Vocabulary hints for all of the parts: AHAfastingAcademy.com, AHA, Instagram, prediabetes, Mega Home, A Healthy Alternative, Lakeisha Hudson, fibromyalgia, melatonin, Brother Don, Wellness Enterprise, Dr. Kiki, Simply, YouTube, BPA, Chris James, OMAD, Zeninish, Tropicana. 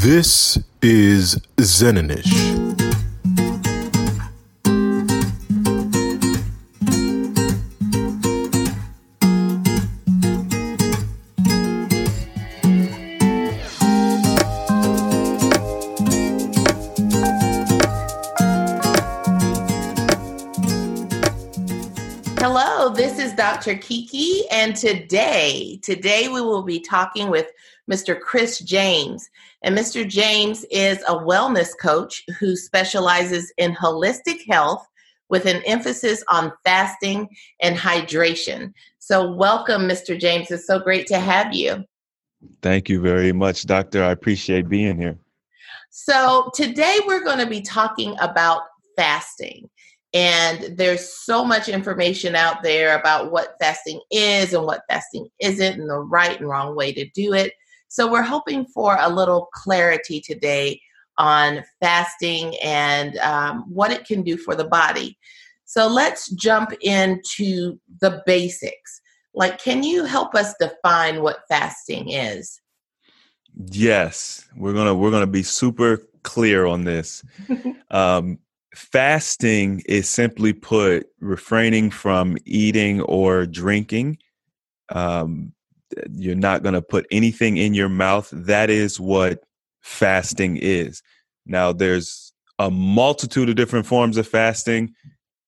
This is Zeninish. Hello, this is Dr. Kiki, and today we will be talking with Mr. Chris James. And Mr. James is a wellness coach who specializes in holistic health with an emphasis on fasting and hydration. So welcome, Mr. James. It's so great to have you. Thank you very much, Doctor. I appreciate being here. So today we're going to be talking about fasting. And there's so much information out there about what fasting is and what fasting isn't and the right and wrong way to do it. So we're hoping for a little clarity today on fasting and what it can do for the body. So let's jump into the basics. Like, can you help us define what fasting is? Yes, we're gonna be super clear on this. Fasting is, simply put, refraining from eating or drinking. You're not going to put anything in your mouth. That is what fasting is. Now, there's a multitude of different forms of fasting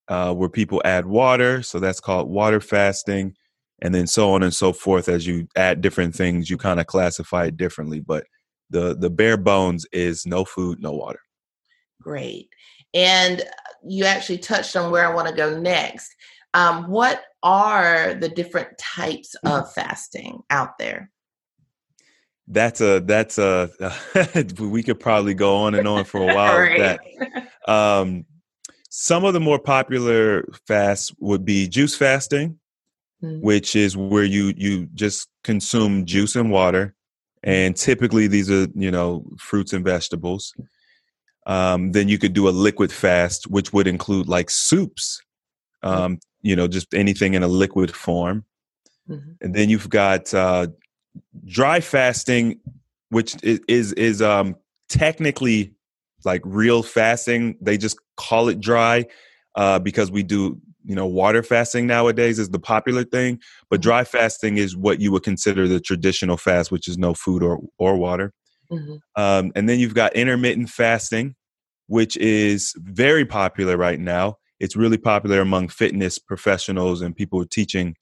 where people add water. So that's called water fasting. And then so on and so forth. As you add different things, you kind of classify it differently. But the bare bones is no food, no water. Great. And you actually touched on where I want to go next. What are the different types of fasting out there? That's a we could probably go on and on for a while. Right. With that. Some of the more popular fasts would be juice fasting, which is where you just consume juice and water. And typically these are, fruits and vegetables. Then you could do a liquid fast, which would include like soups, just anything in a liquid form. Mm-hmm. And then you've got dry fasting, which is technically like real fasting. They just call it dry because we do, water fasting nowadays is the popular thing. But dry fasting is what you would consider the traditional fast, which is no food or water. Mm-hmm. And then you've got intermittent fasting, which is very popular right now. It's really popular among fitness professionals and people teaching,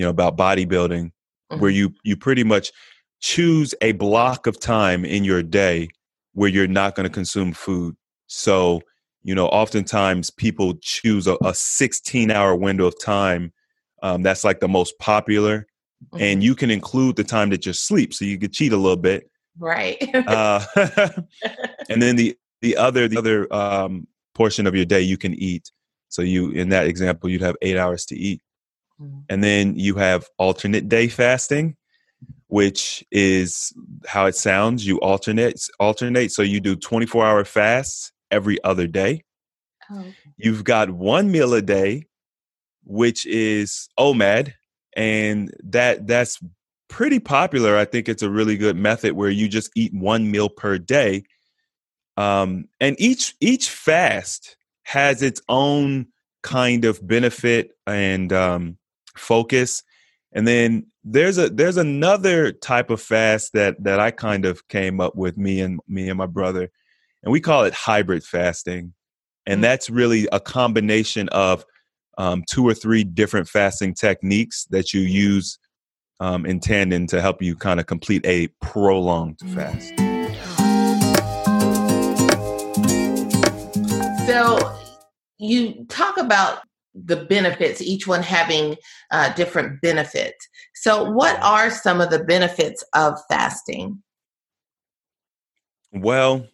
about bodybuilding, mm-hmm. where you pretty much choose a block of time in your day where you're not going to consume food. So, oftentimes people choose a 16-hour window of time. That's like the most popular. Mm-hmm. And you can include the time that you sleep. So you could cheat a little bit. Right. And then the other portion of your day you can eat. So in that example, you'd have 8 hours to eat. Mm-hmm. And then you have alternate day fasting, which is how it sounds. You alternate. So you do 24-hour fasts every other day. Oh, okay. You've got one meal a day, which is OMAD. And that's pretty popular. I think it's a really good method where you just eat one meal per day. And each fast has its own kind of benefit and focus. And then there's another type of fast that I kind of came up with, me and my brother, and we call it hybrid fasting. And that's really a combination of 2 or 3 different fasting techniques that you use in tandem to help you kind of complete a prolonged fast. So you talk about the benefits, each one having different benefits. So what are some of the benefits of fasting? Well,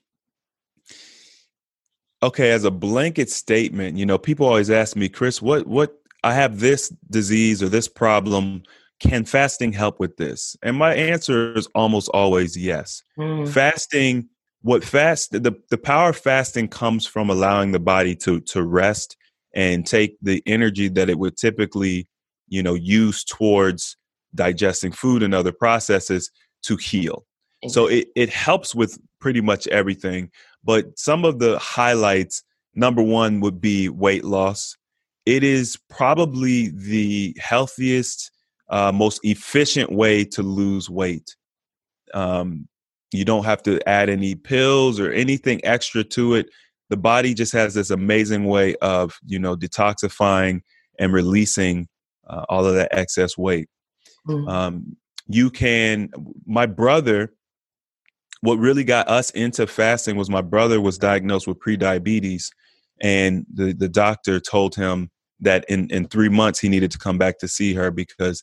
okay, as a blanket statement, people always ask me, Chris, what I have this disease or this problem. Can fasting help with this? And my answer is almost always yes. Mm. Fasting, the power of fasting comes from allowing the body to rest and take the energy that it would typically, use towards digesting food and other processes to heal. Mm. So it helps with pretty much everything. But some of the highlights, number one would be weight loss. It is probably the healthiest, most efficient way to lose weight. You don't have to add any pills or anything extra to it. The body just has this amazing way of, detoxifying and releasing all of that excess weight. Mm-hmm. My brother, what really got us into fasting was my brother was diagnosed with prediabetes, and the doctor told him that in 3 months he needed to come back to see her because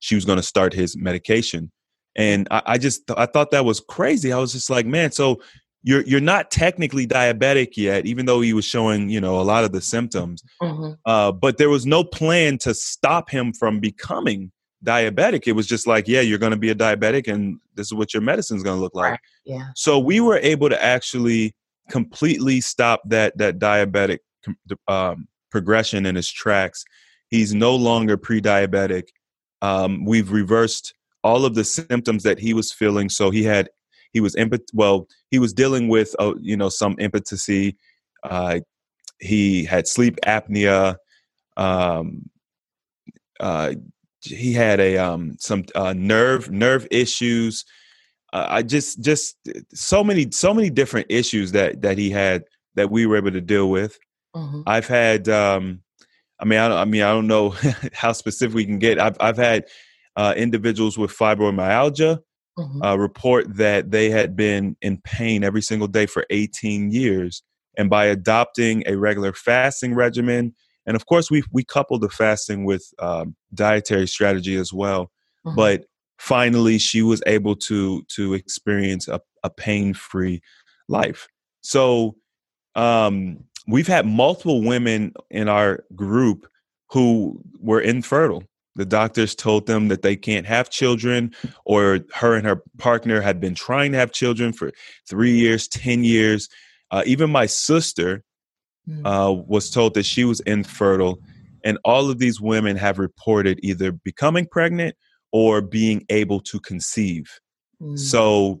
she was going to start his medication. And I thought that was crazy. I was just like, man, so you're not technically diabetic yet, even though he was showing, a lot of the symptoms. Mm-hmm. But there was no plan to stop him from becoming diabetic. It was just like, yeah, you're going to be a diabetic and this is what your medicine is going to look like. Right. Yeah. So we were able to actually completely stop that diabetic progression in his tracks. He's no longer pre-diabetic. We've reversed all of the symptoms that he was feeling. So he was dealing with, some impotency. He had sleep apnea. He had some nerve issues. I just so many different issues that he had that we were able to deal with. Mm-hmm. I've had, I don't know how specific we can get. I've had individuals with fibromyalgia report that they had been in pain every single day for 18 years. And by adopting a regular fasting regimen, and of course we coupled the fasting with dietary strategy as well. Mm-hmm. But finally, she was able to experience a pain-free life. So we've had multiple women in our group who were infertile. The doctors told them that they can't have children, or her and her partner had been trying to have children for 3 years, 10 years. Even my sister was told that she was infertile. And all of these women have reported either becoming pregnant or being able to conceive. Mm. So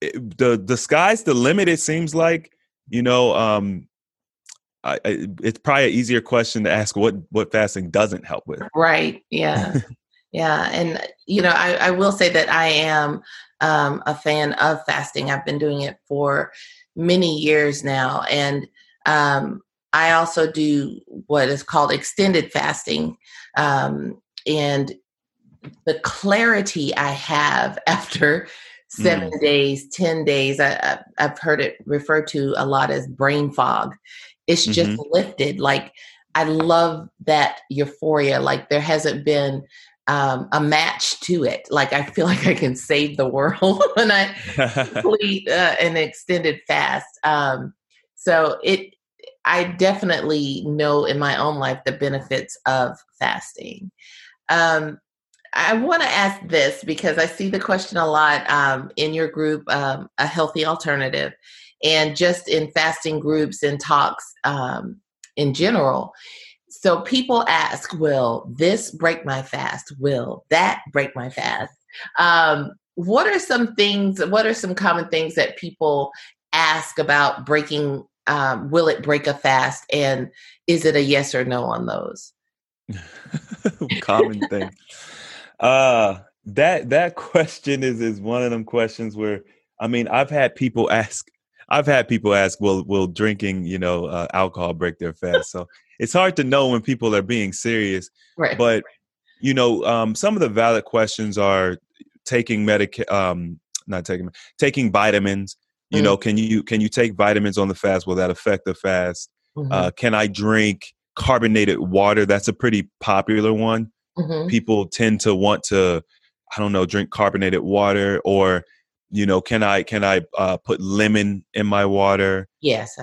the sky's the limit, it seems like. It's probably an easier question to ask what fasting doesn't help with. Right. Yeah. Yeah. And, I will say that I am a fan of fasting. I've been doing it for many years now. And I also do what is called extended fasting. And the clarity I have after 7 days, 10 days, I've heard it referred to a lot as brain fog. It's just lifted. Like, I love that euphoria. Like, there hasn't been a match to it. Like, I feel like I can save the world when I complete an extended fast. I definitely know in my own life the benefits of fasting. I want to ask this because I see the question a lot in your group, A Healthy Alternative, and just in fasting groups and talks in general. So people ask, will this break my fast? Will that break my fast? What are some common things that people ask about breaking? Will it break a fast? And is it a yes or no on those? Common thing. That question is one of them questions where, I've had people ask, will drinking, alcohol break their fast? So it's hard to know when people are being serious, right? But, some of the valid questions are taking vitamins, can you take vitamins on the fast? Will that affect the fast? Mm-hmm. Can I drink carbonated water? That's a pretty popular one. Mm-hmm. People tend to want to, drink carbonated water, or can I put lemon in my water? Yes.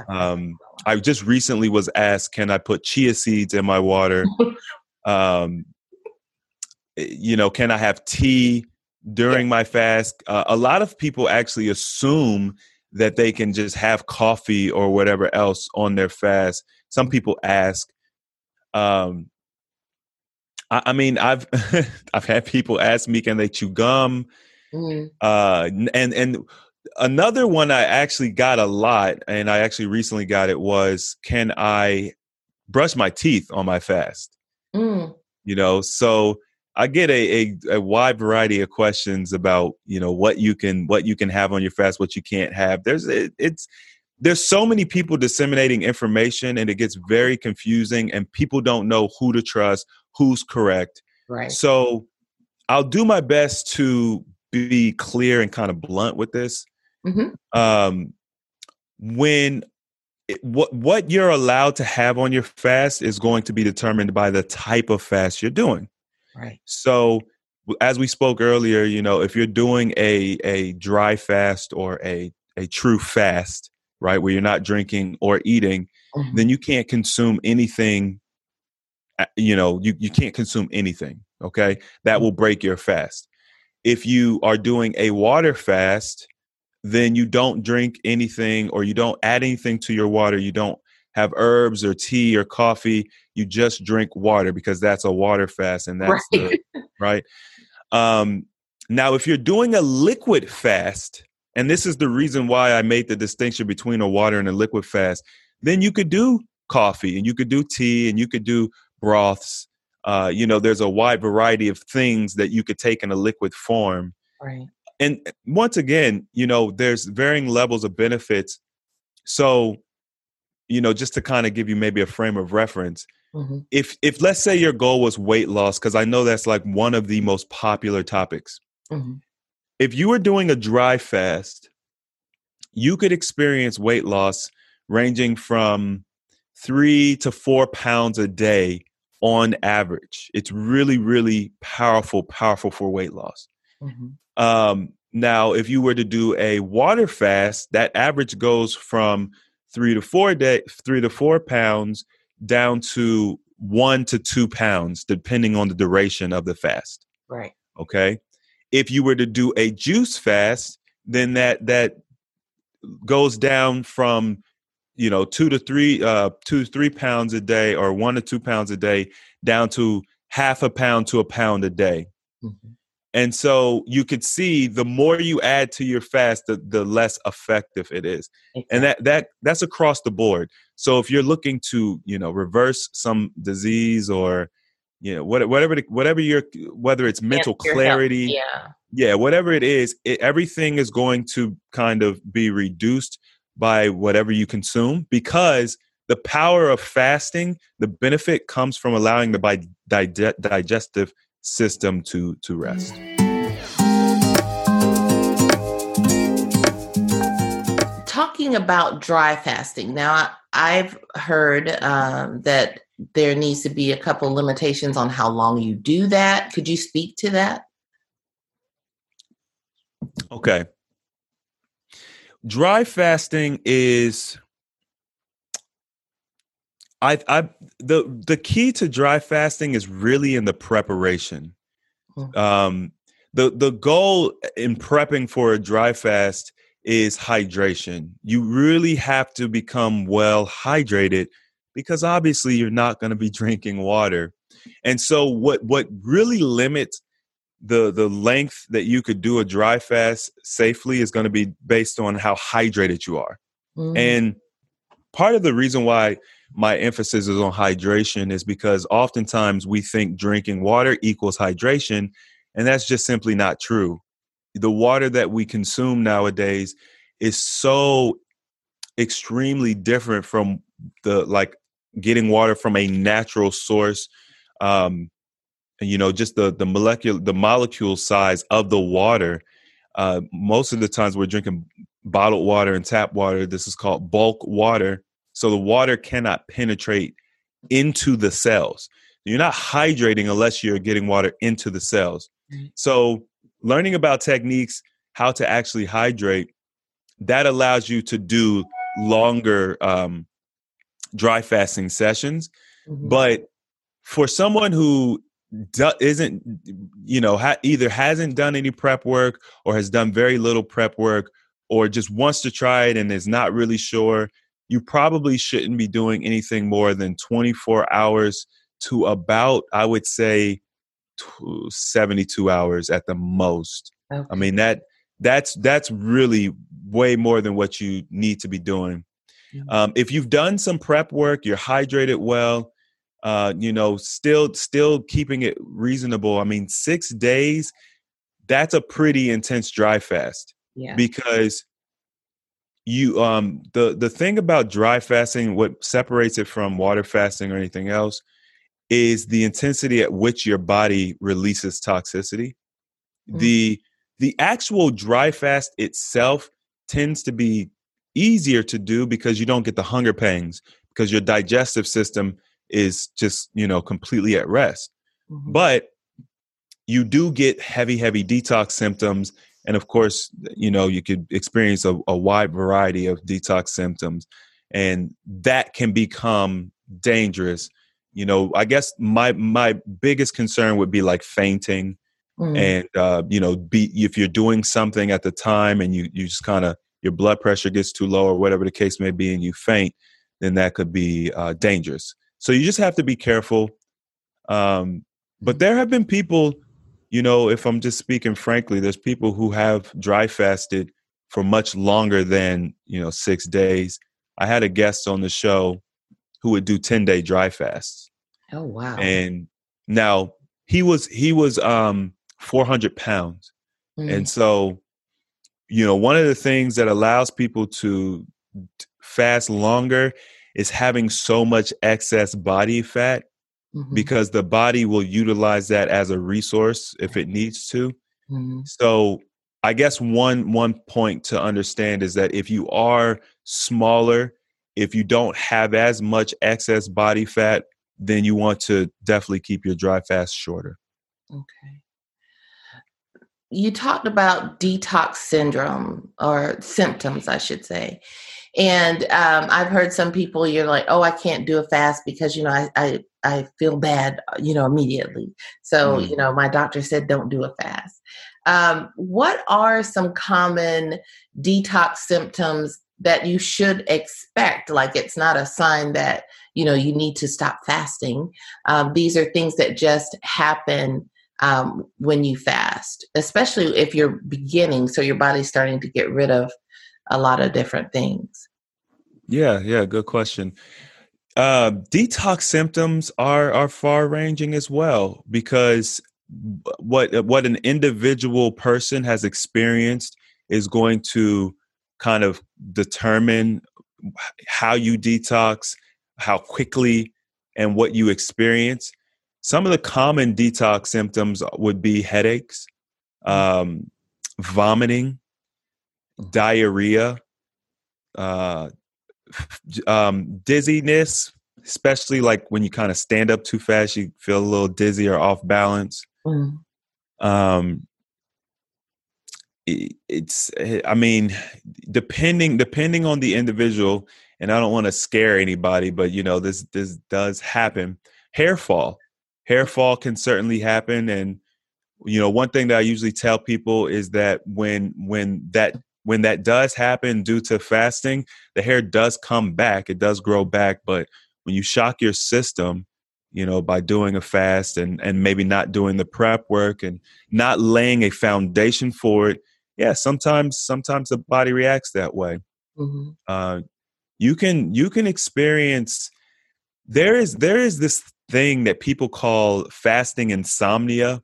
I just recently was asked, can I put chia seeds in my water? Can I have tea during my fast? A lot of people actually assume that they can just have coffee or whatever else on their fast. Some people ask, I've I've had people ask me, can they chew gum? Mm-hmm. And Another one I actually got a lot, and I actually recently got it, was, can I brush my teeth on my fast? Mm. You know, so I get a wide variety of questions about, you know, what you can have on your fast, what you can't have. There's so many people disseminating information, and it gets very confusing, and people don't know who to trust, who's correct. Right. So I'll do my best to be clear and kind of blunt with this. Mm-hmm. What you're allowed to have on your fast is going to be determined by the type of fast you're doing. Right. So as we spoke earlier, you know, if you're doing a dry fast or a true fast, right, where you're not drinking or eating, mm-hmm. then you can't consume anything. You know, you can't consume anything. Okay. That will break your fast. If you are doing a water fast, then you don't drink anything, or you don't add anything to your water. You don't have herbs or tea or coffee. You just drink water, because that's a water fast. And that's right. Right? Now, if you're doing a liquid fast, and this is the reason why I made the distinction between a water and a liquid fast, then you could do coffee, and you could do tea, and you could do broths. You know, there's a wide variety of things that you could take in a liquid form. Right. And once again, you know, there's varying levels of benefits. So, you know, just to kind of give you maybe a frame of reference, mm-hmm. if let's say your goal was weight loss, because I know that's like one of the most popular topics. Mm-hmm. If you were doing a dry fast, you could experience weight loss ranging from 3 to 4 pounds a day on average. It's really, really powerful for weight loss. Mm-hmm. Now, if you were to do a water fast, that average goes from 3 to 4 pounds down to 1 to 2 pounds, depending on the duration of the fast. Right. Okay. If you were to do a juice fast, then that goes down from, you know, 2 to 3 pounds a day, or 1 to 2 pounds a day, down to 0.5 pound to 1 pound a day. Mm-hmm. And so you could see the more you add to your fast, the less effective it is. Exactly. And that's across the board. So if you're looking to, you know, reverse some disease, or, you know, whether it's mental clarity, whatever it is, everything is going to kind of be reduced by whatever you consume, because the power of fasting, the benefit comes from allowing the digestive system to rest. Talking about dry fasting, now I've heard that there needs to be a couple limitations on how long you do that. Could you speak to that? Okay. Dry fasting is, the key to dry fasting is really in the preparation. The goal in prepping for a dry fast is hydration. You really have to become well hydrated, because obviously you're not going to be drinking water. And so what really limits the length that you could do a dry fast safely is going to be based on how hydrated you are. Mm-hmm. And part of the reason why my emphasis is on hydration is because oftentimes we think drinking water equals hydration, and that's just simply not true. The water that we consume nowadays is so extremely different from getting water from a natural source. You know, just the molecule size of the water. Most of the times we're drinking bottled water and tap water. This is called bulk water. So the water cannot penetrate into the cells. You're not hydrating unless you're getting water into the cells. So learning about techniques, how to actually hydrate, that allows you to do longer dry fasting sessions. Mm-hmm. But for someone who isn't, you know, either hasn't done any prep work, or has done very little prep work, or just wants to try it and is not really sure, you probably shouldn't be doing anything more than 24 hours to about, I would say, 72 hours at the most. Okay. I mean, that that's really way more than what you need to be doing. Mm-hmm. If you've done some prep work, you're hydrated well, still keeping it reasonable. I mean, 6 days, that's a pretty intense dry fast. Yeah. Because you, the thing about dry fasting, what separates it from water fasting or anything else, is the intensity at which your body releases toxicity. Mm-hmm. The actual dry fast itself tends to be easier to do because you don't get the hunger pangs, because your digestive system is just, completely at rest. Mm-hmm. But you do get heavy detox symptoms. And of course, you could experience a wide variety of detox symptoms, and that can become dangerous. I guess my biggest concern would be like fainting. Mm. And, if you're doing something at the time and you just kind of, your blood pressure gets too low or whatever the case may be, and you faint, then that could be dangerous. So you just have to be careful. But there have been people, if I'm just speaking frankly, there's people who have dry fasted for much longer than, 6 days. I had a guest on the show who would do 10-day dry fasts. Oh, wow. And now he was 400 pounds. Mm. And so, one of the things that allows people to fast longer is having so much excess body fat, mm-hmm. because the body will utilize that as a resource if it needs to. Mm-hmm. So I guess one point to understand is that if you are smaller, if you don't have as much excess body fat, then you want to definitely keep your dry fast shorter. Okay. You talked about detox syndrome, or symptoms, I should say. And I've heard some people, you're like, oh, I can't do a fast because, I feel bad, immediately. So, mm-hmm. My doctor said, don't do a fast. What are some common detox symptoms that you should expect? Like, it's not a sign that, you need to stop fasting. These are things that just happen when you fast, especially if you're beginning. So your body's starting to get rid of a lot of different things. Yeah. Good question. Detox symptoms are far ranging as well, because what an individual person has experienced is going to kind of determine how you detox, how quickly, and what you experience. Some of the common detox symptoms would be headaches, vomiting, diarrhea, dizziness, especially like when you kind of stand up too fast, you feel a little dizzy or off balance. Mm. Depending on the individual, and I don't want to scare anybody, but this does happen. Hair fall can certainly happen. And, one thing that I usually tell people is that when that does happen due to fasting, the hair does come back. It does grow back. But when you shock your system, by doing a fast and maybe not doing the prep work and not laying a foundation for it, yeah, sometimes the body reacts that way. Mm-hmm. You can experience, there is this thing that people call fasting insomnia.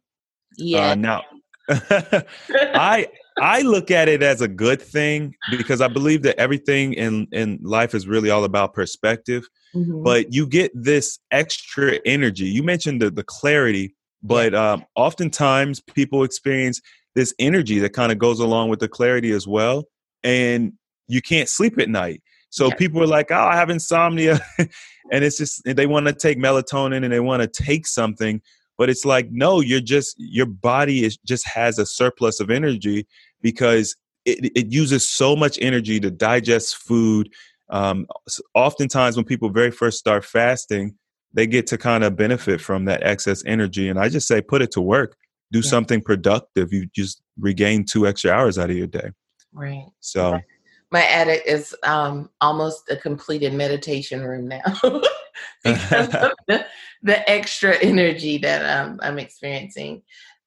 Yeah. Now, I look at it as a good thing, because I believe that everything in life is really all about perspective. Mm-hmm. But you get this extra energy. You mentioned the clarity, but oftentimes people experience this energy that kind of goes along with the clarity as well. And you can't sleep at night. So people are like, oh, I have insomnia. And it's just, they want to take melatonin and they want to take something. But it's like, no, your body just has a surplus of energy, because it uses so much energy to digest food. Oftentimes when people very first start fasting, they get to kind of benefit from that excess energy. And I just say, put it to work, do something productive. You just regain 2 extra hours out of your day. Right. So my attic is almost a completed meditation room now. Because of the extra energy that I'm experiencing.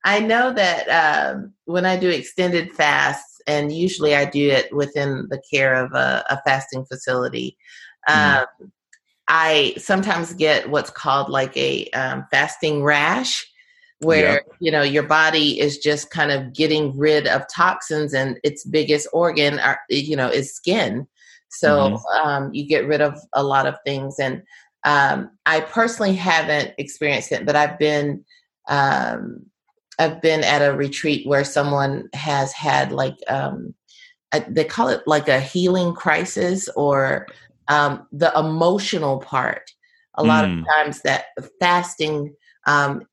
I know that when I do extended fasts, and usually I do it within the care of a fasting facility. I sometimes get what's called like a fasting rash, where you know, your body is just kind of getting rid of toxins, and its biggest organ, you know, is skin. So you get rid of a lot of things. And I personally haven't experienced it, but I've been at a retreat where someone has had like they call it like a healing crisis, or the emotional part. A lot of times that fasting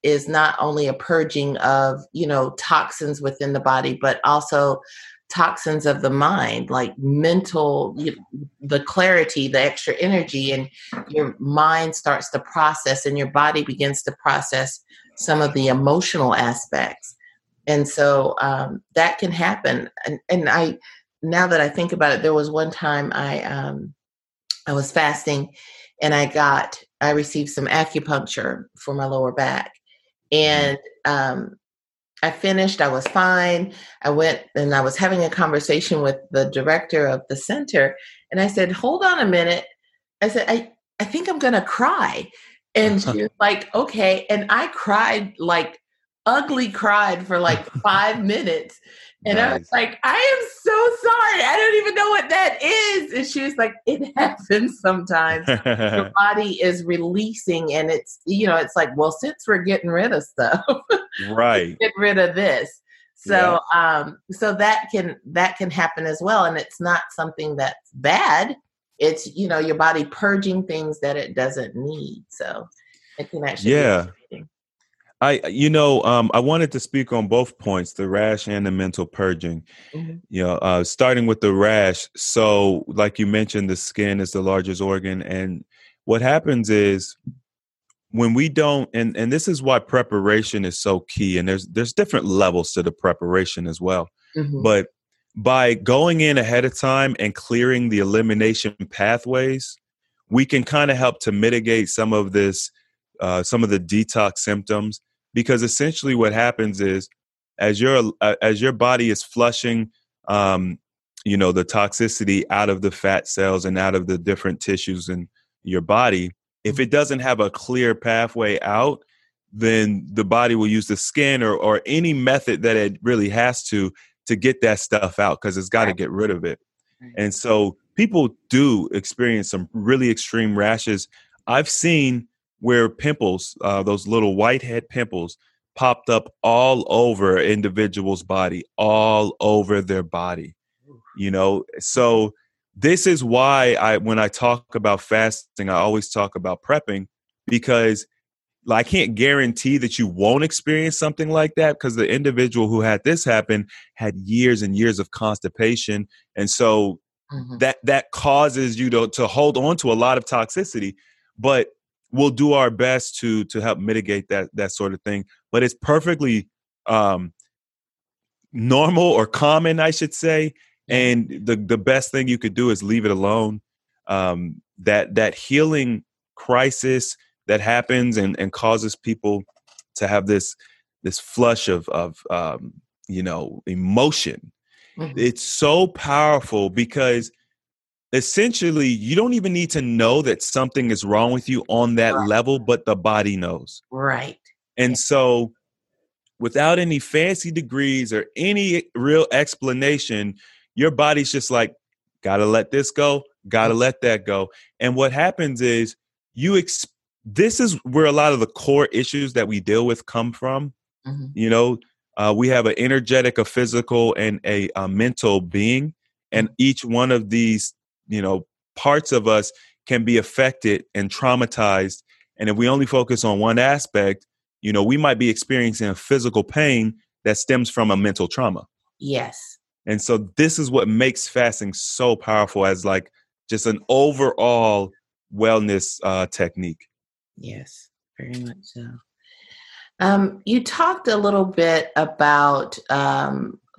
is not only a purging of, you know, toxins within the body, but also toxins of the mind, like mental, you know, the clarity, the extra energy, and your mind starts to process and your body begins to process some of the emotional aspects. And so that can happen. And I, now that I think about it, there was one time I was fasting and I received some acupuncture for my lower back, and I finished, I was fine. I went and I was having a conversation with the director of the center, and I said, hold on a minute. I said, I think I'm going to cry. And she was like, okay. And I cried, like ugly cried, for like 5 minutes. And I was like, I am so sorry. I don't even know what that is. And she was like, it happens sometimes. Your body is releasing, and it's, you know, it's like, well, since we're getting rid of stuff, right, get rid of this. So, so that can happen as well. And it's not something that's bad. It's, you know, your body purging things that it doesn't need. So it can actually be interesting. I wanted to speak on both points, the rash and the mental purging, you know, starting with the rash. So like you mentioned, the skin is the largest organ. And what happens is when we don't, and this is why preparation is so key. And there's different levels to the preparation as well. But by going in ahead of time and clearing the elimination pathways, we can kind of help to mitigate some of this, some of the detox symptoms, because essentially what happens is as your body is flushing, you know, the toxicity out of the fat cells and out of the different tissues in your body, if it doesn't have a clear pathway out, then the body will use the skin or any method that it really has to get that stuff out, because it's got to get rid of it. And so people do experience some really extreme rashes. I've seen where pimples, those little whitehead pimples, popped up all over an individual's body, all over their body, you know? So this is why when I talk about fasting, I always talk about prepping, because I can't guarantee that you won't experience something like that, because the individual who had this happen had years and years of constipation. And so that causes you to hold on to a lot of toxicity, but we'll do our best to help mitigate that sort of thing. But it's perfectly normal, or common, I should say. And the best thing you could do is leave it alone. That healing crisis that happens and causes people to have this flush of you know, emotion. It's so powerful, because essentially you don't even need to know that something is wrong with you on that level, but the body knows. Right. And so without any fancy degrees or any real explanation, your body's just like, gotta let this go, gotta let that go. And what happens is this is where a lot of the core issues that we deal with come from. You know, we have an energetic, a physical, and a mental being. And each one of these, you know, parts of us can be affected and traumatized. And if we only focus on one aspect, you know, we might be experiencing a physical pain that stems from a mental trauma. Yes. And so this is what makes fasting so powerful as like just an overall wellness technique. Yes, very much so. You talked a little bit about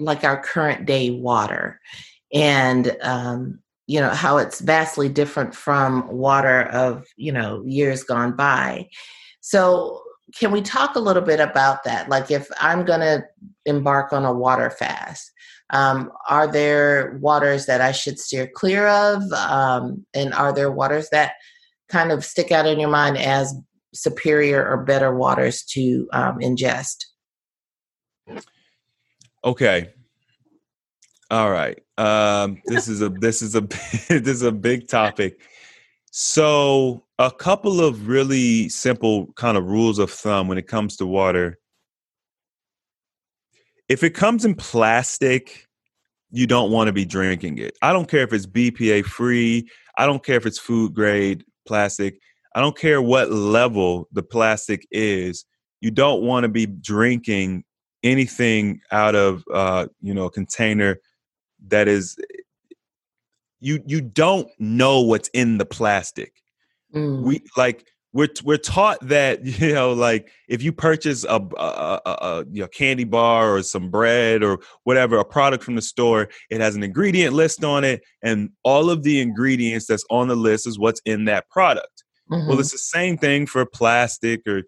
like our current day water, and you know, how it's vastly different from water of, you know, years gone by. So Can we talk a little bit about that? Like, if I'm going to embark on a water fast, are there waters that I should steer clear of? And are there waters that kind of stick out in your mind as superior or better waters to ingest? Okay. All right. This is a big topic. So a couple of really simple kind of rules of thumb when it comes to water. If it comes in plastic, you don't want to be drinking it. I don't care if it's BPA free. I don't care if it's food grade plastic. I don't care what level the plastic is. You don't want to be drinking anything out of, a container that is, you don't know what's in the plastic. Mm. We're taught that, if you purchase a candy bar or some bread or whatever, a product from the store, it has an ingredient list on it. And all of the ingredients that's on the list is what's in that product. Mm-hmm. Well, it's the same thing for plastic or,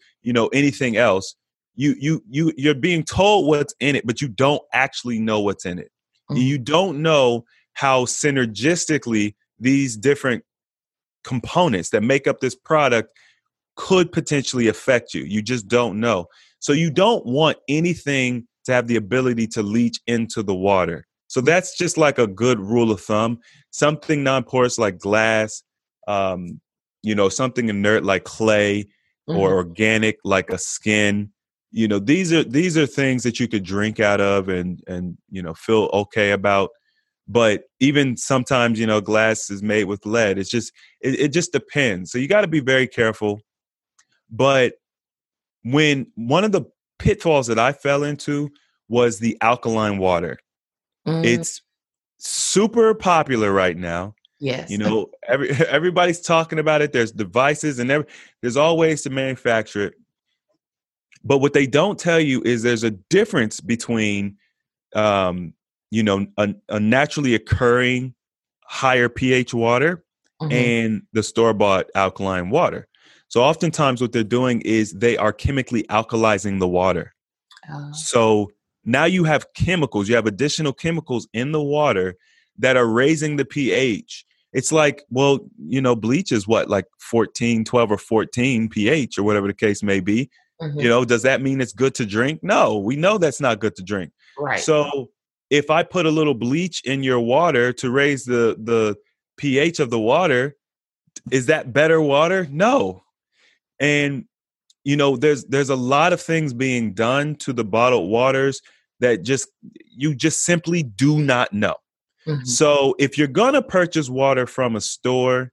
anything else. You're being told what's in it, but you don't actually know what's in it. Mm-hmm. You don't know how synergistically these different components that make up this product could potentially affect you. You just don't know. So you don't want anything to have the ability to leach into the water. So that's just like a good rule of thumb. Something non-porous like glass, something inert like clay, mm-hmm. or organic like a skin. These are things that you could drink out of and feel okay about. But even sometimes, glass is made with lead. It's just, it just depends. So you got to be very careful. But when one of the pitfalls that I fell into was the alkaline water. Mm. It's super popular right now. Yes. Everybody's talking about it. There's devices and there's all ways to manufacture it. But what they don't tell you is there's a difference between, a naturally occurring higher pH water, mm-hmm. and the store-bought alkaline water. So oftentimes what they're doing is they are chemically alkalizing the water. Oh. So now you have chemicals, you have additional chemicals in the water that are raising the pH. It's like, bleach is what, like 12 or 14 pH or whatever the case may be. Mm-hmm. Does that mean it's good to drink? No, we know that's not good to drink. Right. So if I put a little bleach in your water to raise the pH of the water, is that better water? No. And, there's a lot of things being done to the bottled waters that you just simply do not know. Mm-hmm. So if you're going to purchase water from a store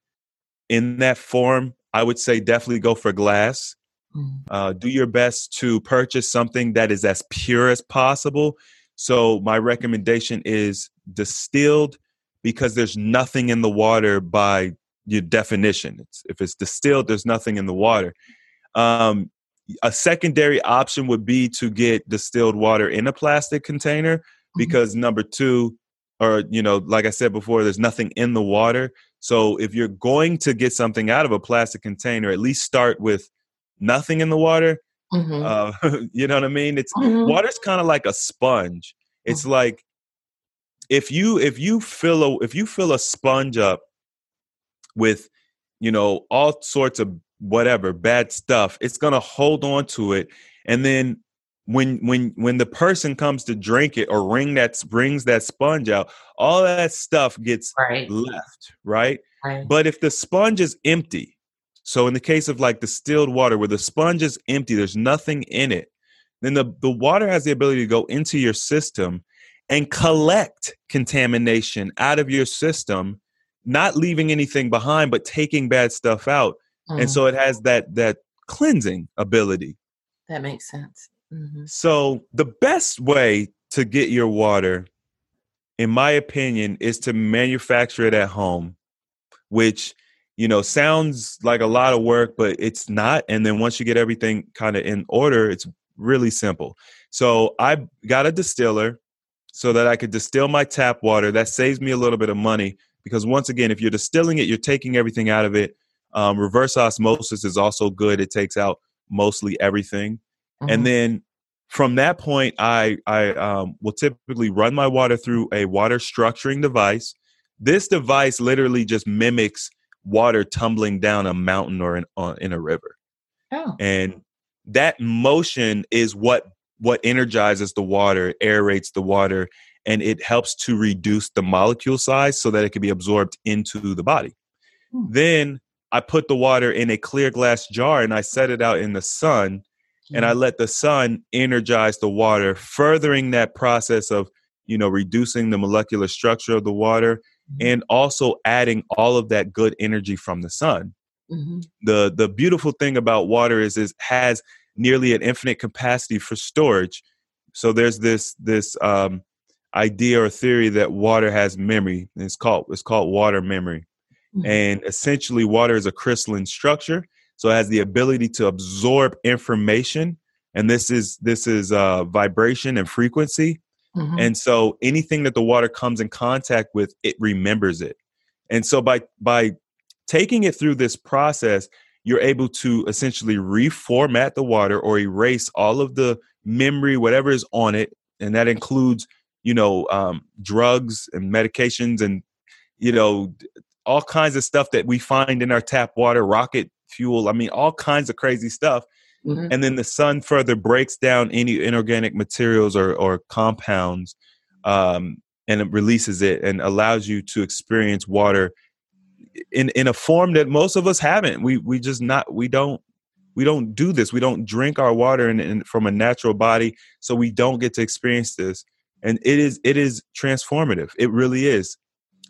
in that form, I would say definitely go for glass. Mm-hmm. Do your best to purchase something that is as pure as possible. So my recommendation is distilled, because there's nothing in the water by your definition. If it's distilled, there's nothing in the water. A secondary option would be to get distilled water in a plastic container, because mm-hmm. number two, or, like I said before, there's nothing in the water. So if you're going to get something out of a plastic container, at least start with nothing in the water. Mm-hmm. You know what I mean? It's mm-hmm. water's kind of like a sponge. It's mm-hmm. like if you fill a sponge up with all sorts of whatever bad stuff, it's gonna hold on to it, and then when the person comes to drink it or wrings that sponge out, all that stuff gets left, right? But if the sponge is empty. So in the case of like distilled water where the sponge is empty, there's nothing in it, then the water has the ability to go into your system and collect contamination out of your system, not leaving anything behind, but taking bad stuff out. Mm. And so it has that cleansing ability. That makes sense. Mm-hmm. So the best way to get your water, in my opinion, is to manufacture it at home, which sounds like a lot of work, but it's not. And then once you get everything kind of in order, it's really simple. So I got a distiller so that I could distill my tap water. That saves me a little bit of money, because once again, if you're distilling it, you're taking everything out of it. Reverse osmosis is also good. It takes out mostly everything. Mm-hmm. And then from that point, I will typically run my water through a water structuring device. This device literally just mimics water tumbling down a mountain or in a river. Oh. And that motion is what energizes the water, aerates the water, and it helps to reduce the molecule size so that it can be absorbed into the body. Hmm. Then I put the water in a clear glass jar and I set it out in the sun, and I let the sun energize the water, furthering that process of, you know, reducing the molecular structure of the water and also adding all of that good energy from the sun. Mm-hmm. The beautiful thing about water is it has nearly an infinite capacity for storage. So there's this idea or theory that water has memory. And it's called water memory. Mm-hmm. And essentially water is a crystalline structure. So it has the ability to absorb information. And this is vibration and frequency. Mm-hmm. And so anything that the water comes in contact with, it remembers it. And so by taking it through this process, you're able to essentially reformat the water or erase all of the memory, whatever is on it. And that includes, drugs and medications and, all kinds of stuff that we find in our tap water, rocket fuel. I mean, all kinds of crazy stuff. Mm-hmm. And then the sun further breaks down any inorganic materials or compounds, and it releases it and allows you to experience water in a form that most of us haven't. We don't do this. We don't drink our water from a natural body, so we don't get to experience this. And it is transformative. It really is.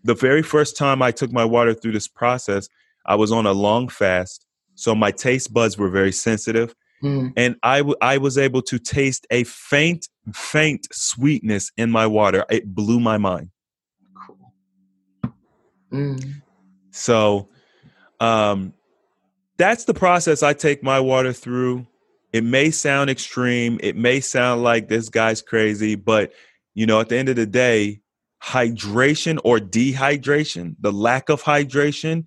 The very first time I took my water through this process, I was on a long fast, so my taste buds were very sensitive. And I was able to taste a faint sweetness in my water. It blew my mind. Cool. So that's the process I take my water through. It may sound extreme. It may sound like this guy's crazy, but at the end of the day, hydration or dehydration, the lack of hydration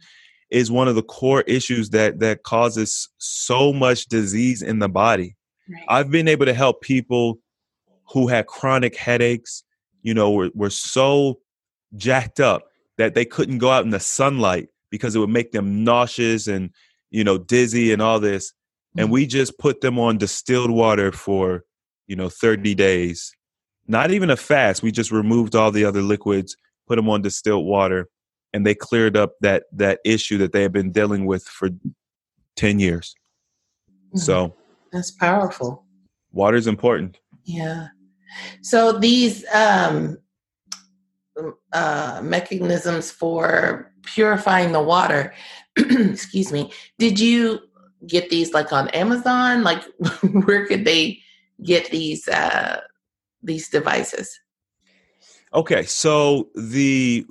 is one of the core issues that causes so much disease in the body. Right. I've been able to help people who had chronic headaches, were so jacked up that they couldn't go out in the sunlight because it would make them nauseous and, dizzy and all this. Mm-hmm. And we just put them on distilled water for, 30 days, not even a fast. We just removed all the other liquids, put them on distilled water. And they cleared up that issue that they had been dealing with for 10 years. Mm-hmm. So that's powerful. Water's important. Yeah. So these mechanisms for purifying the water, excuse me, did you get these like on Amazon? Like where could they get these devices? Okay. So the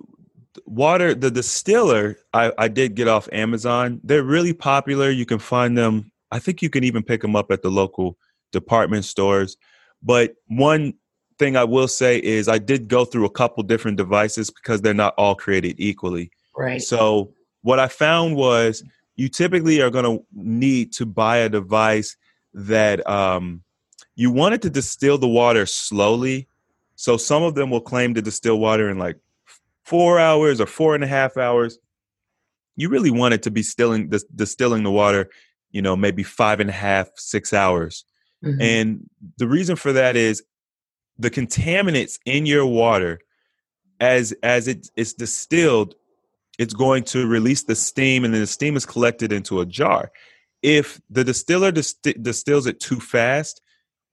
distiller, I did get off Amazon. They're really popular. You can find them. I think you can even pick them up at the local department stores. But one thing I will say is I did go through a couple different devices because they're not all created equally. Right. So what I found was you typically are going to need to buy a device that you want it to distill the water slowly. So some of them will claim to distill water in like 4 hours or 4.5 hours. You really want it to be distilling the water, maybe 5.5, 6 hours. Mm-hmm. And the reason for that is the contaminants in your water, as it's distilled, it's going to release the steam, and then the steam is collected into a jar. If the distiller distills it too fast,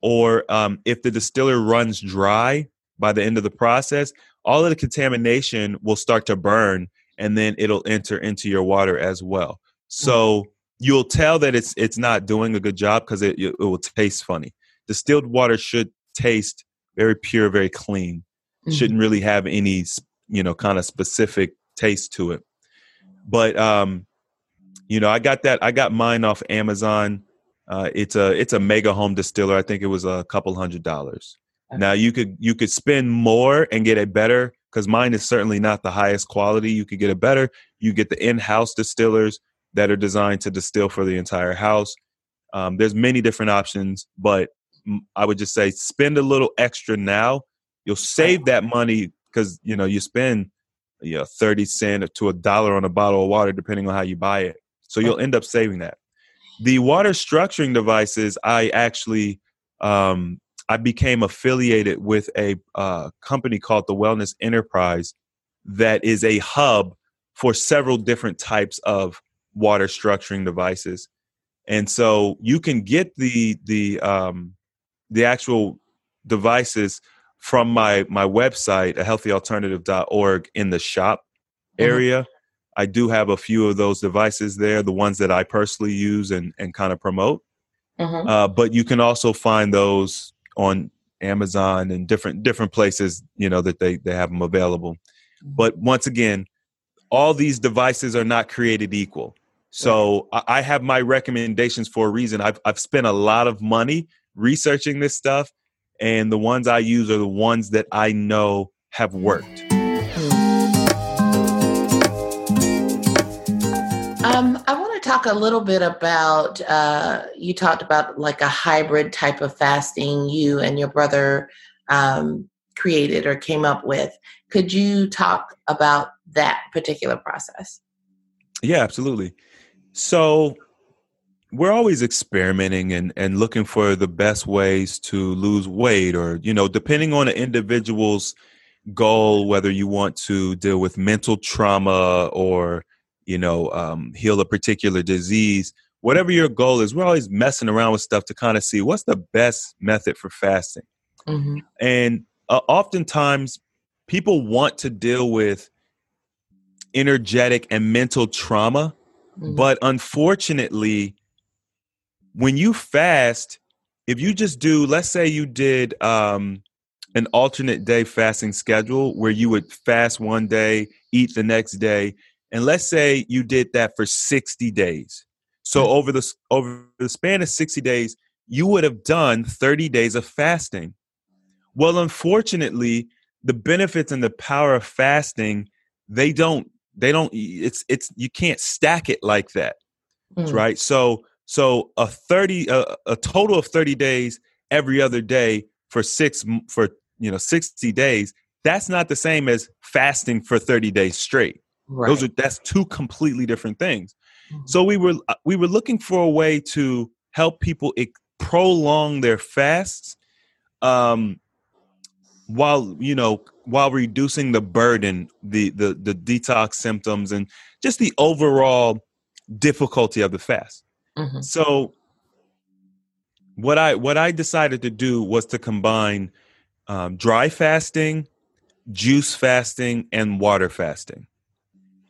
or if the distiller runs dry by the end of the process, all of the contamination will start to burn, and then it'll enter into your water as well. So you'll tell that it's not doing a good job because it will taste funny. Distilled water should taste very pure, very clean. Mm-hmm. Shouldn't really have any, kind of specific taste to it. But, I got mine off Amazon. It's a Mega Home distiller. I think it was a couple $100. Now you could spend more and get a better, because mine is certainly not the highest quality. You could get a better. You get the in-house distillers that are designed to distill for the entire house. There's many different options, but I would just say spend a little extra now. You'll save that money because, you know, you spend, you know, 30 cents to $1 on a bottle of water, depending on how you buy it. So you'll end up saving that. The water structuring devices, I actually, I became affiliated with a company called the Wellness Enterprise that is a hub for several different types of water structuring devices. And so you can get the actual devices from my website, ahealthyalternative.org, in the shop area. Mm-hmm. I do have a few of those devices there, the ones that I personally use and kind of promote. Mm-hmm. But you can also find those on Amazon and different places, you know, that they have them available. But once again, all these devices are not created equal. So I have my recommendations for a reason. I've spent a lot of money researching this stuff, and the ones I use are the ones that I know have worked. I want to talk a little bit about, you talked about like a hybrid type of fasting you and your brother created or came up with. Could you talk about that particular process? Yeah, absolutely. So we're always experimenting and looking for the best ways to lose weight or, you know, depending on an individual's goal, whether you want to deal with mental trauma or, you know, heal a particular disease, whatever your goal is, we're always messing around with stuff to kind of see what's the best method for fasting. Mm-hmm. And oftentimes people want to deal with energetic and mental trauma. Mm-hmm. But unfortunately, when you fast, if you just do, let's say you did an alternate day fasting schedule where you would fast one day, eat the next day. And let's say you did that for 60 days. So mm-hmm. over the span of 60 days, you would have done 30 days of fasting. Well, unfortunately, the benefits and the power of fasting, they don't it's you can't stack it like that. Mm. Right? So a total of 30 days every other day for 60 days, that's not the same as fasting for 30 days straight. Right. That's two completely different things. Mm-hmm. So we were looking for a way to help people prolong their fasts while reducing the burden, the detox symptoms, and just the overall difficulty of the fast. Mm-hmm. So what I decided to do was to combine dry fasting, juice fasting, and water fasting.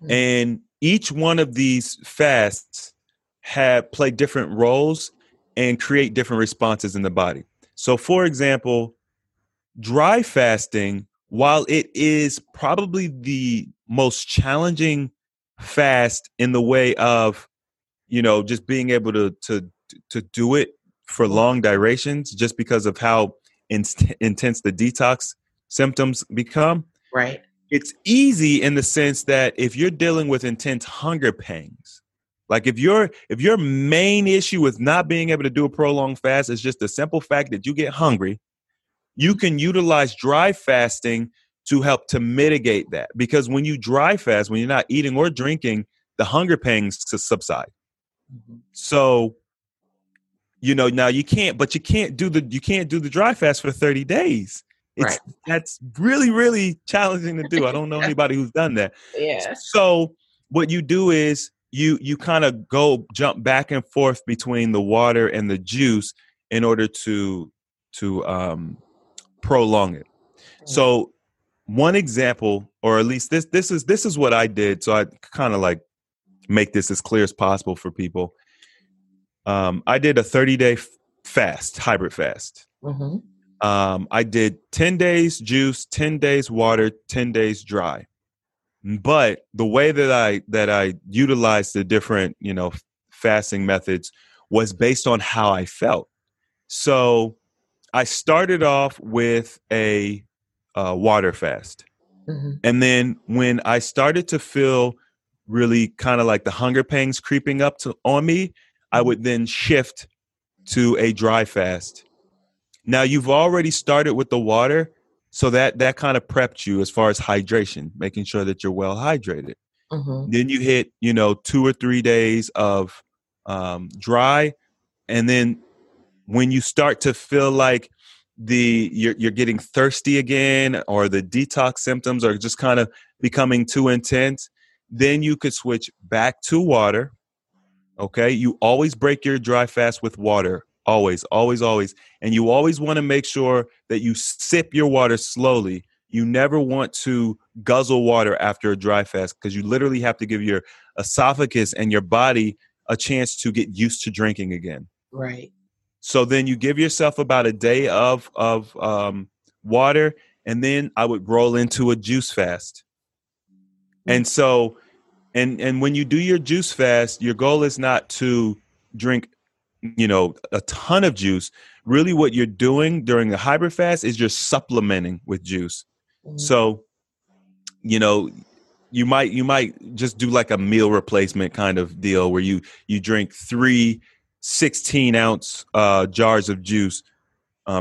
Mm-hmm. And each one of these fasts play different roles and create different responses in the body. So for example, dry fasting, while it is probably the most challenging fast in the way of, you know, just being able to do it for long durations, just because of how intense the detox symptoms become. Right. It's easy in the sense that if you're dealing with intense hunger pangs, like if your main issue with not being able to do a prolonged fast is just the simple fact that you get hungry, you can utilize dry fasting to help to mitigate that. Because when you dry fast, when you're not eating or drinking, the hunger pangs subside. Mm-hmm. So, you know, now you can't do the dry fast for 30 days. Right. That's really, really challenging to do. I don't know anybody who's done that. Yeah. So what you do is you kind of jump back and forth between the water and the juice in order to prolong it. So one example, or at least this is what I did. So I kind of like make this as clear as possible for people. I did a 30-day fast, hybrid fast. Mm-hmm. I did 10 days juice, 10 days water, 10 days dry. But the way that I utilized the different, you know, fasting methods was based on how I felt. So I started off with a water fast. Mm-hmm. And then when I started to feel really kind of like the hunger pangs creeping up on me, I would then shift to a dry fast. Now, you've already started with the water, so that kind of prepped you as far as hydration, making sure that you're well hydrated. Mm-hmm. Then you hit, 2 or 3 days of dry, and then when you start to feel like you're getting thirsty again, or the detox symptoms are just kind of becoming too intense, then you could switch back to water. Okay, you always break your dry fast with water. Always, always, always. And you always want to make sure that you sip your water slowly. You never want to guzzle water after a dry fast, because you literally have to give your esophagus and your body a chance to get used to drinking again. Right. So then you give yourself about a day of water, and then I would roll into a juice fast. And so, and when you do your juice fast, your goal is not to drink a ton of juice. Really what you're doing during the hybrid fast is you're supplementing with juice. Mm-hmm. So, you might just do like a meal replacement kind of deal where you drink 3 16-ounce jars of juice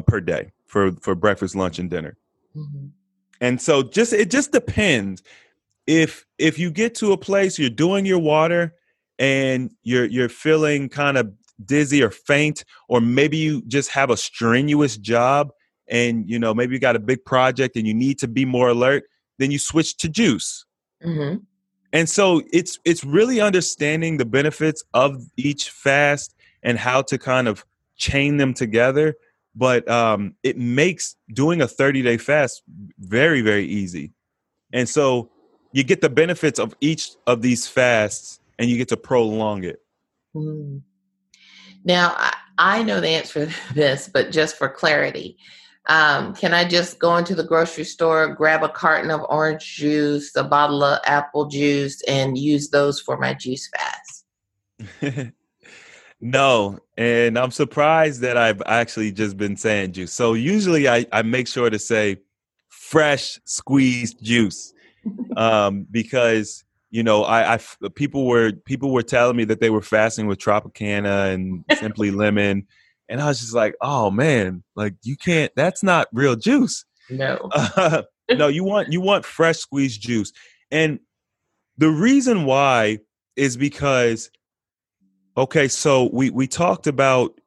per day for breakfast, lunch, and dinner. Mm-hmm. And so it just depends. If you get to a place you're doing your water and you're feeling kind of dizzy or faint, or maybe you just have a strenuous job and, maybe you got a big project and you need to be more alert, then you switch to juice. Mm-hmm. And so it's really understanding the benefits of each fast and how to kind of chain them together. But it makes doing a 30-day fast very, very easy. And so you get the benefits of each of these fasts and you get to prolong it. Mm. Now, I know the answer to this, but just for clarity, can I just go into the grocery store, grab a carton of orange juice, a bottle of apple juice, and use those for my juice fast? No, and I'm surprised that I've actually just been saying juice. So usually I make sure to say fresh squeezed juice because people were telling me that they were fasting with Tropicana and Simply Lemon. And I was just like, oh man, like you can't, that's not real juice. No, no, you want fresh squeezed juice. And the reason why is because, okay, so we talked about,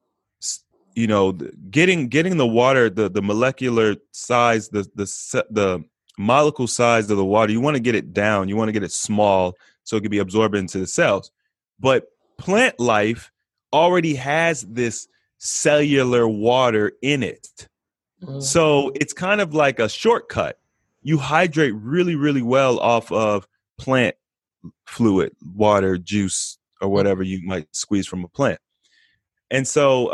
getting the water, the molecular size, the molecule size of the water. You want to get it down. You want to get it small so it can be absorbed into the cells. But plant life already has this cellular water in it. Mm-hmm. So it's kind of like a shortcut. You hydrate really, really well off of plant fluid, water, juice, or whatever you might squeeze from a plant. And so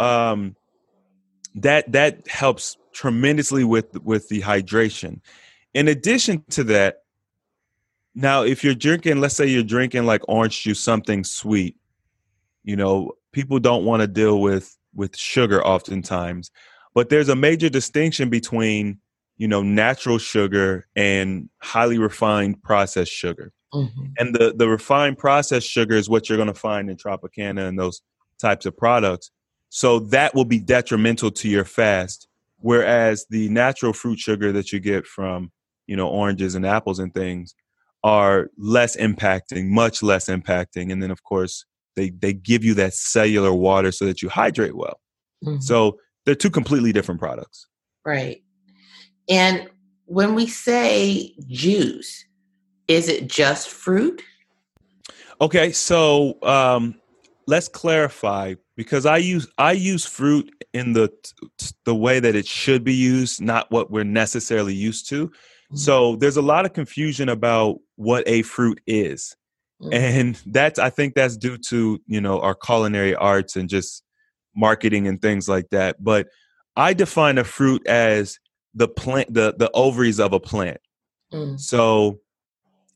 that helps tremendously with the hydration. In addition to that, now, if you're drinking, let's say you're drinking like orange juice, something sweet, people don't want to deal with sugar oftentimes, but there's a major distinction between, natural sugar and highly refined processed sugar. Mm-hmm. And the refined processed sugar is what you're going to find in Tropicana and those types of products. So that will be detrimental to your fast. Whereas the natural fruit sugar that you get from, oranges and apples and things are less impacting, much less impacting. And then, of course, they give you that cellular water so that you hydrate well. Mm-hmm. So they're two completely different products. Right. And when we say juice, is it just fruit? Okay. So let's clarify, because I use fruit in the way that it should be used, not what we're necessarily used to. Mm-hmm. So there's a lot of confusion about what a fruit is. Mm-hmm. And I think that's due to, our culinary arts and just marketing and things like that. But I define a fruit as the plant, the ovaries of a plant. Mm-hmm. So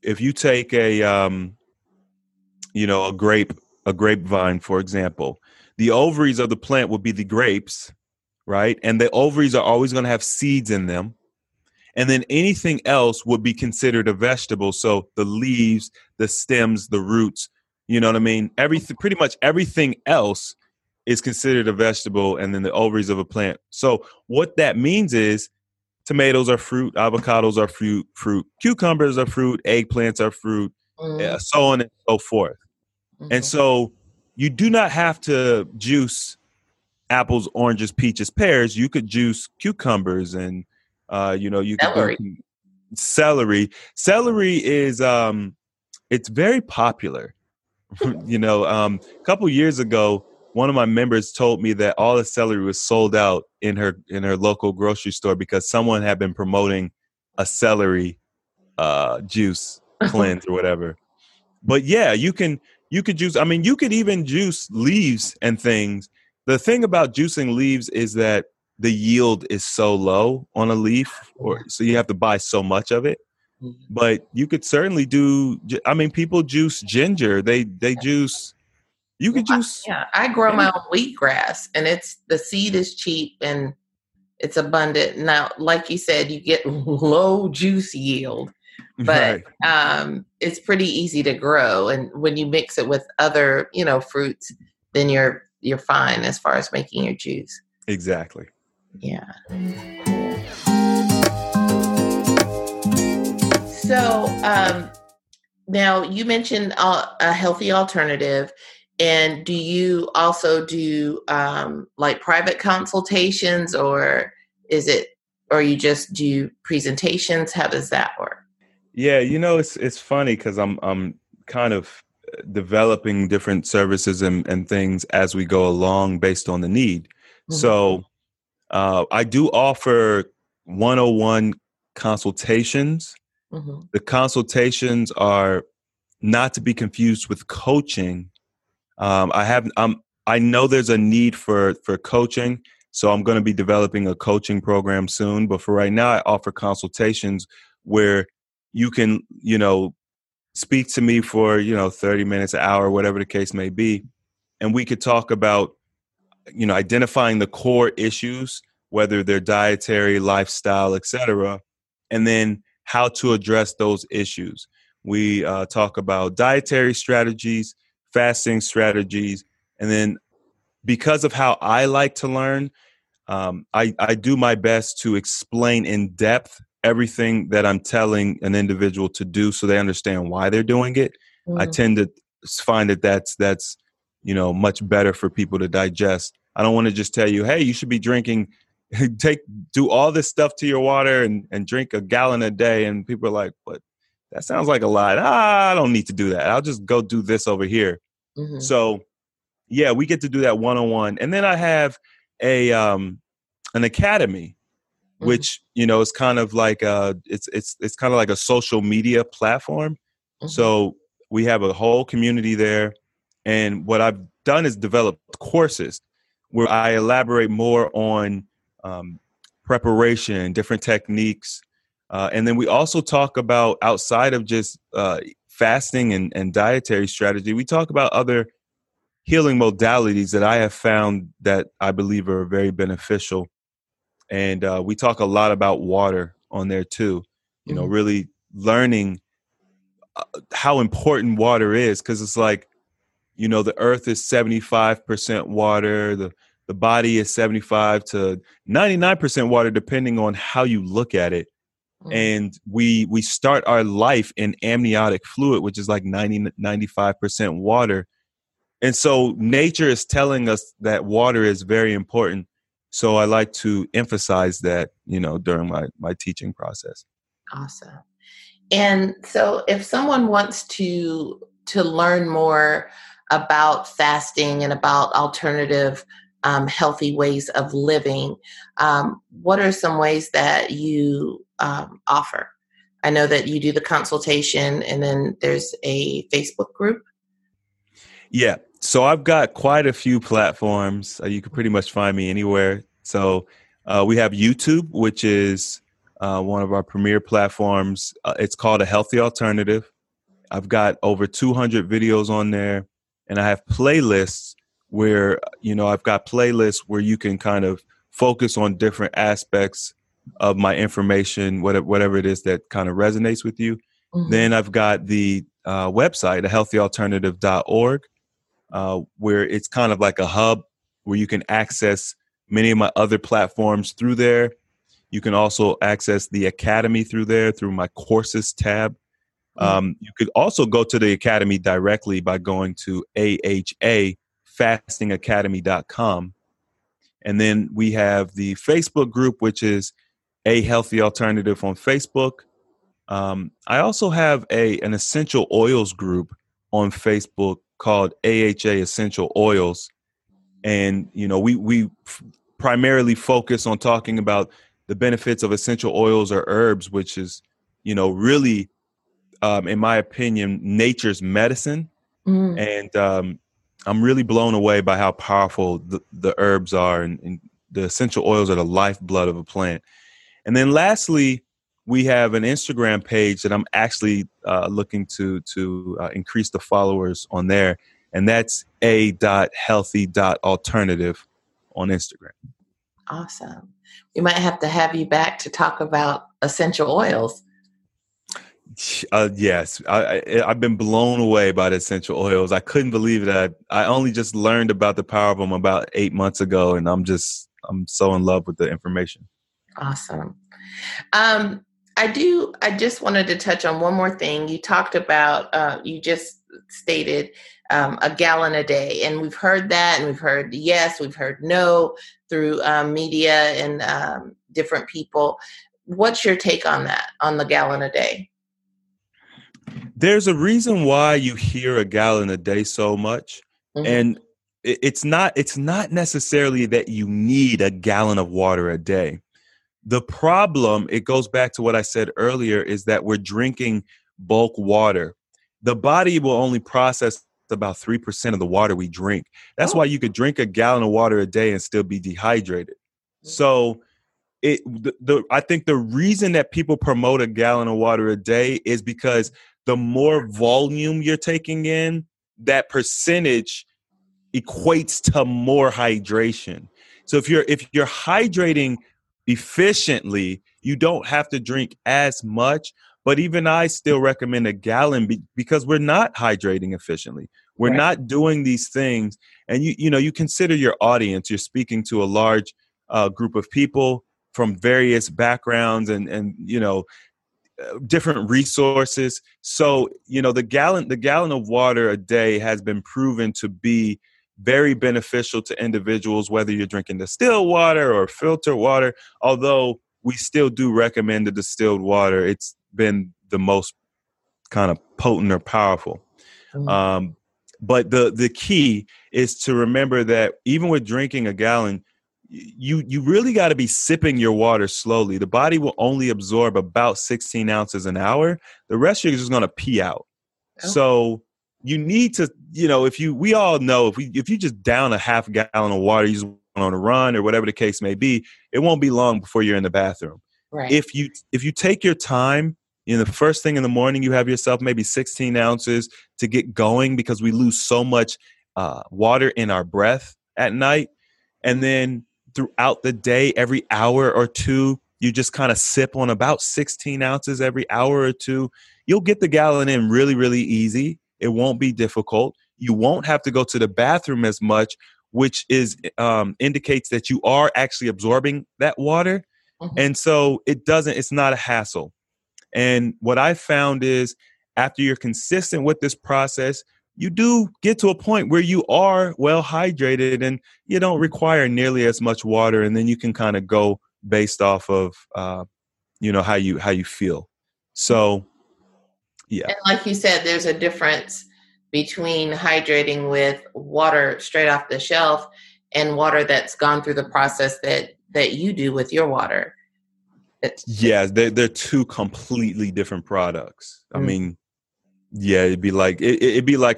if you take a grapevine, for example, the ovaries of the plant would be the grapes, right? And the ovaries are always going to have seeds in them. And then anything else would be considered a vegetable. So the leaves, the stems, the roots, you know what I mean? Pretty much everything else is considered a vegetable, and then the ovaries of a plant. So what that means is tomatoes are fruit, avocados are fruit, cucumbers are fruit, eggplants are fruit, so on and so forth. Mm-hmm. And so you do not have to juice apples, oranges, peaches, pears. You could juice cucumbers and, you celery. Could do celery. Celery is, it's very popular. A couple years ago, one of my members told me that all the celery was sold out in her local grocery store because someone had been promoting a celery juice cleanse or whatever. But yeah, you could juice. I mean, you could even juice leaves and things. The thing about juicing leaves is that the yield is so low on a leaf, so you have to buy so much of it. But you could certainly do. I mean, people juice ginger. They juice. You could juice. Yeah, I grow my own wheatgrass, and the seed is cheap and it's abundant. Now, like you said, you get low juice yield, but right. It's pretty easy to grow. And when you mix it with other, fruits, then you're fine as far as making your juice. Exactly. Yeah. So now you mentioned a healthy alternative. And do you also do like private consultations, or you just do presentations? How does that work? Yeah, it's funny because I'm kind of developing different services and things as we go along based on the need. Mm-hmm. So I do offer 101 consultations. Mm-hmm. The consultations are not to be confused with coaching. I know there's a need for coaching, so I'm going to be developing a coaching program soon. But for right now, I offer consultations where you can, speak to me for, 30 minutes, an hour, whatever the case may be. And we could talk about, identifying the core issues, whether they're dietary, lifestyle, et cetera, and then how to address those issues. We talk about dietary strategies, fasting strategies. And then because of how I like to learn, I do my best to explain in depth everything that I'm telling an individual to do so they understand why they're doing it. Mm-hmm. I tend to find that that's much better for people to digest. I don't want to just tell you, hey, you should be drinking, do all this stuff to your water and drink a gallon a day. And people are like, what? That sounds like a lot. I don't need to do that. I'll just go do this over here. Mm-hmm. So, yeah, we get to do that one-on-one. And then I have an academy, mm-hmm. which, is kind of like it's kind of like a social media platform. Mm-hmm. So we have a whole community there. And what I've done is developed courses where I elaborate more on preparation, different techniques. And then we also talk about, outside of just fasting and dietary strategy, we talk about other healing modalities that I have found that I believe are very beneficial. And we talk a lot about water on there too, mm-hmm. really learning how important water is, because it's like, the earth is 75% water, the body is 75 to 99% water, depending on how you look at it. And we start our life in amniotic fluid, which is like 90-95% water. And so nature is telling us that water is very important. So I like to emphasize that, during my teaching process. Awesome. And so if someone wants to learn more about fasting and about alternative healthy ways of living, what are some ways that you offer? I know that you do the consultation, and then there's a Facebook group. Yeah. So I've got quite a few platforms. You can pretty much find me anywhere. So we have YouTube, which is one of our premier platforms. It's called A Healthy Alternative. I've got over 200 videos on there, and I have playlists where, I've got playlists where you can kind of focus on different aspects of my information, whatever it is that kind of resonates with you. Mm-hmm. Then I've got the website, ahealthyalternative.org, where it's kind of like a hub where you can access many of my other platforms through there. You can also access the Academy through there, through my courses tab. You could also go to the Academy directly by going to AHAfastingAcademy.com. And then we have the Facebook group, which is A Healthy Alternative on Facebook. I also have an essential oils group on Facebook called AHA Essential Oils. And, you know, we primarily focus on talking about the benefits of essential oils or herbs, which is, you know, really, in my opinion, nature's medicine. And I'm really blown away by how powerful the herbs are, and the essential oils are the lifeblood of a plant. And then lastly, we have an Instagram page that I'm actually looking to increase the followers on there. And that's a.healthy.alternative on Instagram. Awesome. We might have to have you back to talk about essential oils. Yes. I've been blown away by the essential oils. I couldn't believe that. I only just learned about the power of them about 8 months ago. And I'm so in love with the information. Awesome. I just wanted to touch on one more thing. You talked about, you just stated a gallon a day, and we've heard that, and we've heard yes, we've heard no through media and different people. What's your take on that, on the gallon a day? There's a reason why you hear a gallon a day so much. Mm-hmm. And it's not necessarily that you need a gallon of water a day. The problem, it goes back to what I said earlier, is that we're drinking bulk water. The body will only process about 3% of the water we drink. That's why you could drink a gallon of water a day and still be dehydrated. So I think the reason that people promote a gallon of water a day is because the more volume you're taking in, that percentage equates to more hydration. So if you're hydrating efficiently, you don't have to drink as much. But even I still recommend a gallon because we're not hydrating efficiently. We're not doing these things. And you consider your audience. You're speaking to a large group of people from various backgrounds and you know, different resources. So, you know, the gallon of water a day has been proven to be very beneficial to individuals, whether you're drinking distilled water or filtered water. Although we still do recommend the distilled water, it's been the most kind of potent or powerful. Mm-hmm. But the key is to remember that even with drinking a gallon, you really got to be sipping your water slowly. The body will only absorb about 16 ounces an hour. The rest you're just going to pee out. Oh. So you need to, you know, we all know if you just down a half gallon of water, you just went on a run or whatever the case may be, it won't be long before you're in the bathroom. Right. If you take your time, you know, the first thing in the morning, you have yourself maybe 16 ounces to get going, because we lose so much water in our breath at night. And then throughout the day, every hour or two, you just kind of sip on about 16 ounces every hour or two. You'll get the gallon in really, really easy. It won't be difficult. You won't have to go to the bathroom as much, which is indicates that you are actually absorbing that water. Mm-hmm. And so it's not a hassle. And what I found is after you're consistent with this process, you do get to a point where you are well hydrated and you don't require nearly as much water. And then you can kind of go based off of, you know, how you feel. So, yeah. And like you said, there's a difference between hydrating with water straight off the shelf and water that's gone through the process that you do with your water. Yeah, they're two completely different products. Mm-hmm. I mean, yeah, it'd be like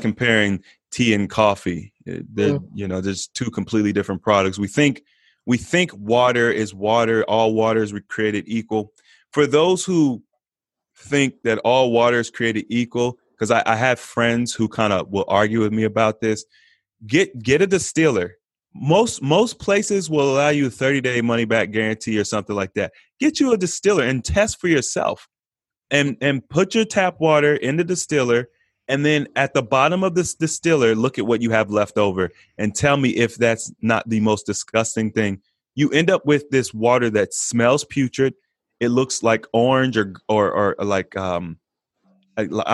comparing tea and coffee. You know, there's two completely different products. We think water is water. All water is created equal. For those who think that all water is created equal, because I have friends who kind of will argue with me about this. Get a distiller. Most places will allow you a 30-day money-back guarantee or something like that. Get you a distiller and test for yourself, and put your tap water in the distiller And then at the bottom of this distiller, look at what you have left over and tell me if that's not the most disgusting thing. You end up with this water that smells putrid. It looks like orange or like, I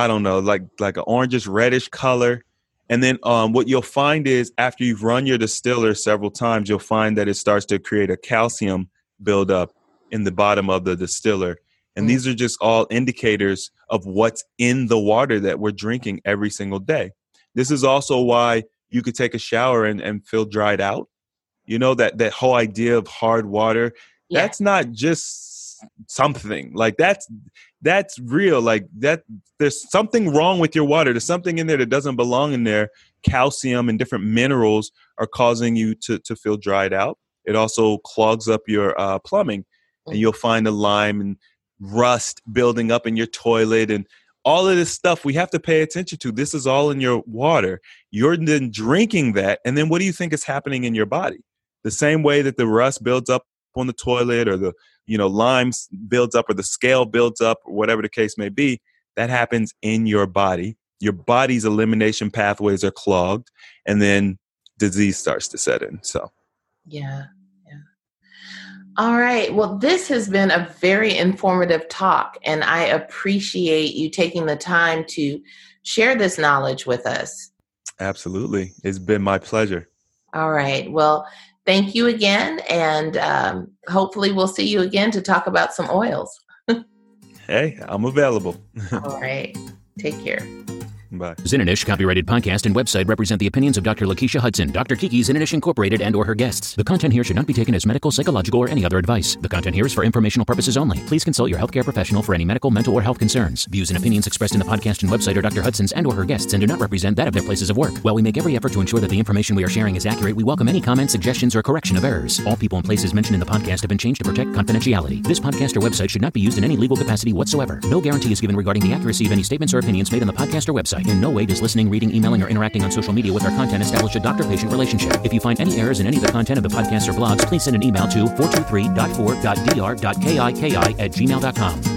don't know, like an orangish reddish color. And then what you'll find is after you've run your distiller several times, you'll find that it starts to create a calcium buildup in the bottom of the distiller. And these are just all indicators of what's in the water that we're drinking every single day. This is also why you could take a shower and feel dried out. You know, that whole idea of hard water, that's not just something. Like that's real. Like that there's something wrong with your water. There's something in there that doesn't belong in there. Calcium and different minerals are causing you to feel dried out. It also clogs up your plumbing, and you'll find the lime and rust building up in your toilet and all of this stuff we have to pay attention to. This is all in your water. You're then drinking that. And then what do you think is happening in your body? The same way that the rust builds up on the toilet or the, you know, lime builds up or the scale builds up or whatever the case may be, that happens in your body. Your body's elimination pathways are clogged and then disease starts to set in. So, yeah. All right. Well, this has been a very informative talk, and I appreciate you taking the time to share this knowledge with us. Absolutely. It's been my pleasure. All right. Well, thank you again, and hopefully we'll see you again to talk about some oils. Hey, I'm available. All right. Take care. Bye. Zeninish copyrighted podcast and website represent the opinions of Dr. Lakeisha Hudson, Dr. Kiki, Zeninish Incorporated, and/or her guests. The content here should not be taken as medical, psychological, or any other advice. The content here is for informational purposes only. Please consult your healthcare professional for any medical, mental, or health concerns. Views and opinions expressed in the podcast and website are Dr. Hudson's and/or her guests and do not represent that of their places of work. While we make every effort to ensure that the information we are sharing is accurate, we welcome any comments, suggestions, or correction of errors. All people and places mentioned in the podcast have been changed to protect confidentiality. This podcast or website should not be used in any legal capacity whatsoever. No guarantee is given regarding the accuracy of any statements or opinions made on the podcast or website. In no way does listening, reading, emailing, or interacting on social media with our content establish a doctor-patient relationship. If you find any errors in any of the content of the podcast or blogs, please send an email to 423.4.dr.kiki@gmail.com.